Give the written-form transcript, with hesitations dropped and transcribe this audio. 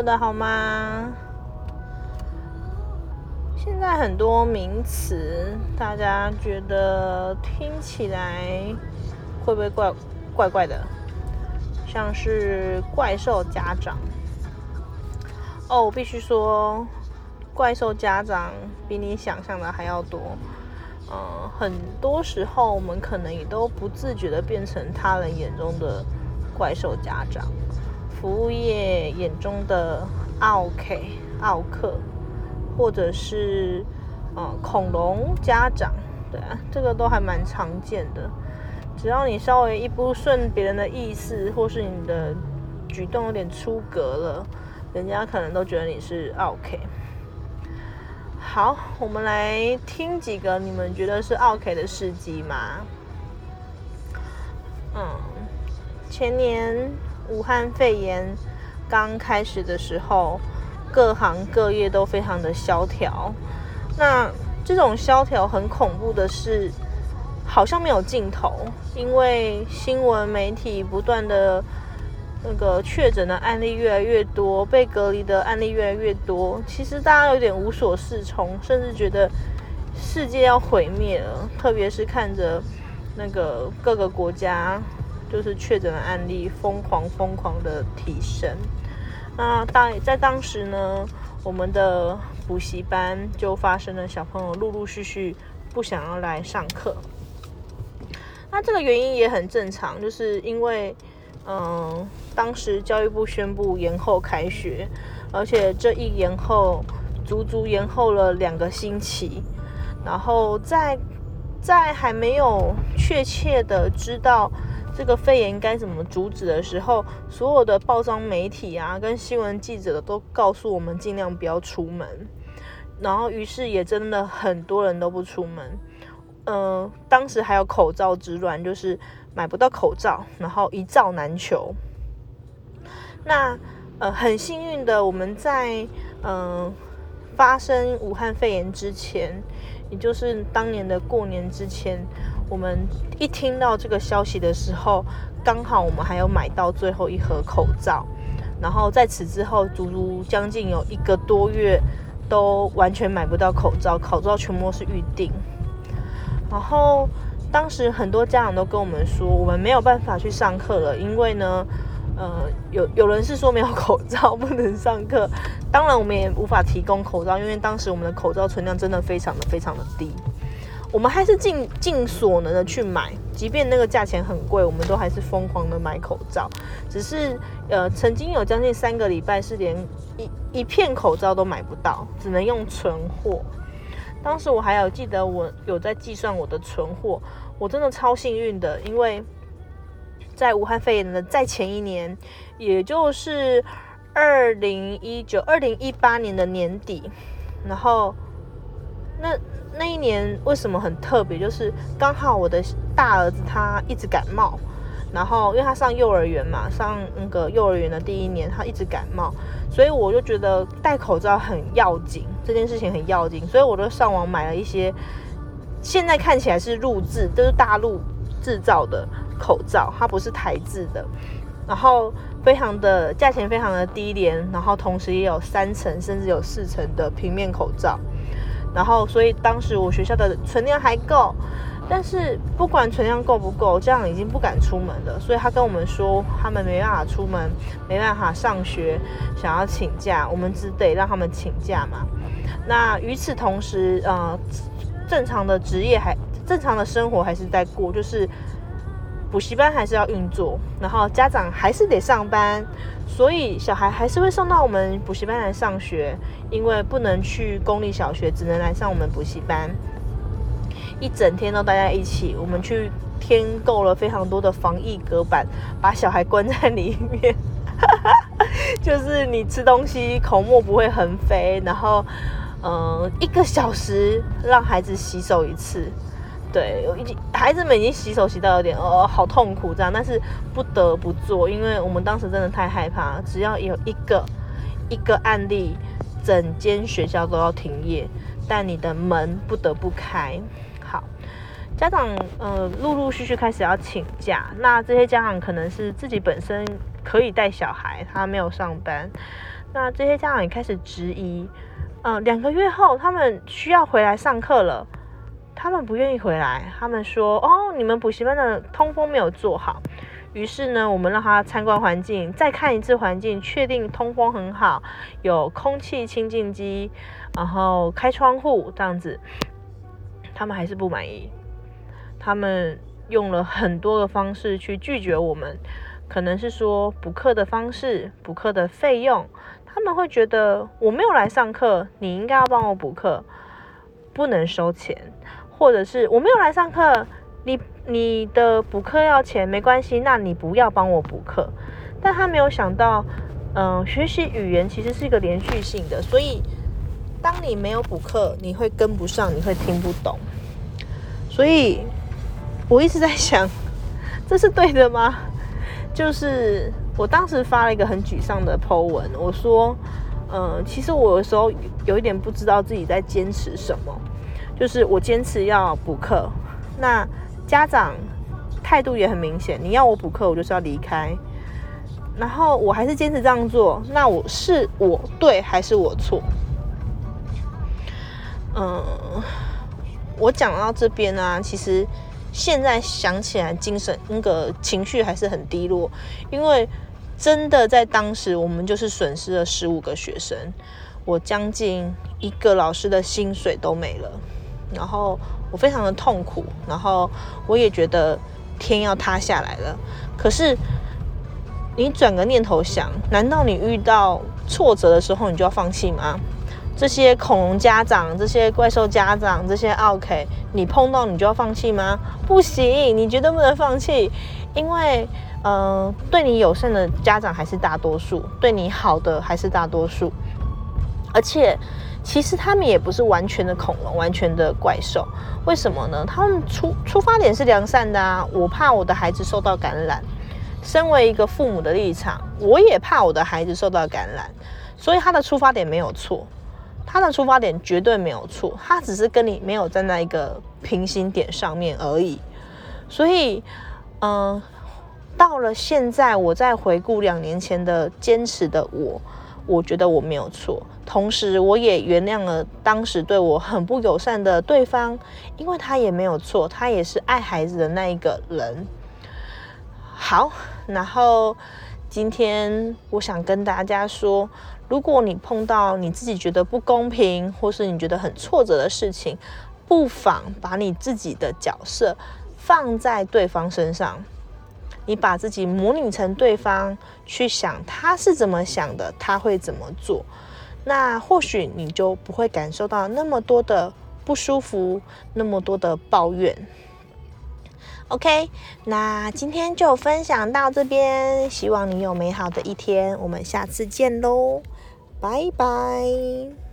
我的好吗？现在很多名词，大家觉得听起来会不会怪怪的？像是怪兽家长。哦，我必须说，怪兽家长比你想象的还要多。很多时候我们可能也都不自觉地变成他人眼中的怪兽家长，服务业眼中的奥客。或者是恐龙家长，对啊，这个都还蛮常见的。只要你稍微一不顺别人的意思，或是你的举动有点出格了，人家可能都觉得你是奥客。好，我们来听几个你们觉得是奥客的事迹吗？前年武汉肺炎刚开始的时候，各行各业都非常的萧条，那这种萧条很恐怖的是，好像没有尽头，因为新闻媒体不断的那个确诊的案例越来越多，被隔离的案例越来越多，其实大家有点无所适从，甚至觉得世界要毁灭了。特别是看着那个各个国家就是确诊的案例疯狂的提升。那在当时呢，我们的补习班就发生了小朋友陆续不想要来上课。那这个原因也很正常，就是因为当时教育部宣布延后开学，而且这一延后足延后了2个星期。然后在还没有确切的知道这个肺炎该怎么阻止的时候，所有的报章媒体啊跟新闻记者都告诉我们尽量不要出门，然后于是也真的很多人都不出门。当时还有口罩之乱，就是买不到口罩，然后一罩难求。那很幸运的，我们在发生武汉肺炎之前，也就是当年的过年之前，我们一听到这个消息的时候，刚好我们还有买到最后一盒口罩，然后在此之后足将近有1个多月都完全买不到口罩全部都是预定。然后当时很多家长都跟我们说，我们没有办法去上课了，因为呢有人是说没有口罩不能上课，当然我们也无法提供口罩，因为当时我们的口罩存量真的非常的低，我们还是尽所能的去买，即便那个价钱很贵，我们都还是疯狂的买口罩。只是曾经有将近3个礼拜是连一片口罩都买不到，只能用存货。当时我还有记得我有在计算我的存货，我真的超幸运的，因为在武汉肺炎的在前一年，也就是2018年的年底，然后那一年为什么很特别，就是刚好我的大儿子他一直感冒，然后因为他上幼儿园嘛，上那个幼儿园的第1年他一直感冒，所以我就觉得戴口罩很要紧，这件事情很要紧，所以我就上网买了一些现在看起来是入制，就是大陆制造的口罩，它不是台制的，然后价钱非常的低廉，然后同时也有3层甚至有4层的平面口罩，然后所以当时我学校的存量还够，但是不管存量够不够，这样已经不敢出门了，所以他跟我们说他们没办法出门，没办法上学，想要请假，我们只得让他们请假嘛。那与此同时正常的生活还是在过，就是补习班还是要运作，然后家长还是得上班，所以小孩还是会送到我们补习班来上学，因为不能去公立小学，只能来上我们补习班。一整天都待在一起，我们去添购了非常多的防疫隔板，把小孩关在里面就是你吃东西口沫不会很飞，然后1个小时让孩子洗手一次，对，孩子们已经洗手洗到有点好痛苦这样，但是不得不做，因为我们当时真的太害怕了，只要有一个案例，整间学校都要停业，但你的门不得不开。好，家长陆续开始要请假，那这些家长可能是自己本身可以带小孩，他没有上班，那这些家长也开始质疑，2个月后他们需要回来上课了，他们不愿意回来，他们说哦，你们补习班的通风没有做好。于是呢，我们让他参观环境，再看一次环境，确定通风很好，有空气清净机，然后开窗户这样子，他们还是不满意。他们用了很多的方式去拒绝我们，可能是说补课的方式、补课的费用，他们会觉得我没有来上课，你应该要帮我补课，不能收钱，或者是我没有来上课，你的补课要钱没关系，那你不要帮我补课。但他没有想到，学习语言其实是一个连续性的，所以当你没有补课，你会跟不上，你会听不懂。所以我一直在想，这是对的吗？就是我当时发了一个很沮丧的 po 文，我说，其实我有时候有一点不知道自己在坚持什么，就是我坚持要补课，那家长态度也很明显，你要我补课，我就是要离开。然后我还是坚持这样做，那我对还是我错？我讲到这边啊，其实现在想起来，情绪还是很低落，因为真的在当时，我们就是损失了15个学生，我将近1个老师的薪水都没了，然后我非常的痛苦，然后我也觉得天要塌下来了。可是你转个念头想，难道你遇到挫折的时候你就要放弃吗？这些恐龙家长、这些怪兽家长、这些奥 K， 你碰到你就要放弃吗？不行，你绝对不能放弃，因为对你友善的家长还是大多数，对你好的还是大多数，而且其实他们也不是完全的恐龙、完全的怪兽。为什么呢？他们出发点是良善的啊，我怕我的孩子受到感染，身为一个父母的立场，我也怕我的孩子受到感染，所以他的出发点没有错，他的出发点绝对没有错，他只是跟你没有站在一个平行点上面而已。所以到了现在，我在回顾2年前的坚持的我觉得我没有错，同时我也原谅了当时对我很不友善的对方，因为他也没有错，他也是爱孩子的那一个人。好，然后今天我想跟大家说，如果你碰到你自己觉得不公平，或是你觉得很挫折的事情，不妨把你自己的角色放在对方身上。你把自己模拟成对方，去想他是怎么想的，他会怎么做，那或许你就不会感受到那么多的不舒服，那么多的抱怨。 OK， 那今天就分享到这边，希望你有美好的一天，我们下次见咯，拜拜。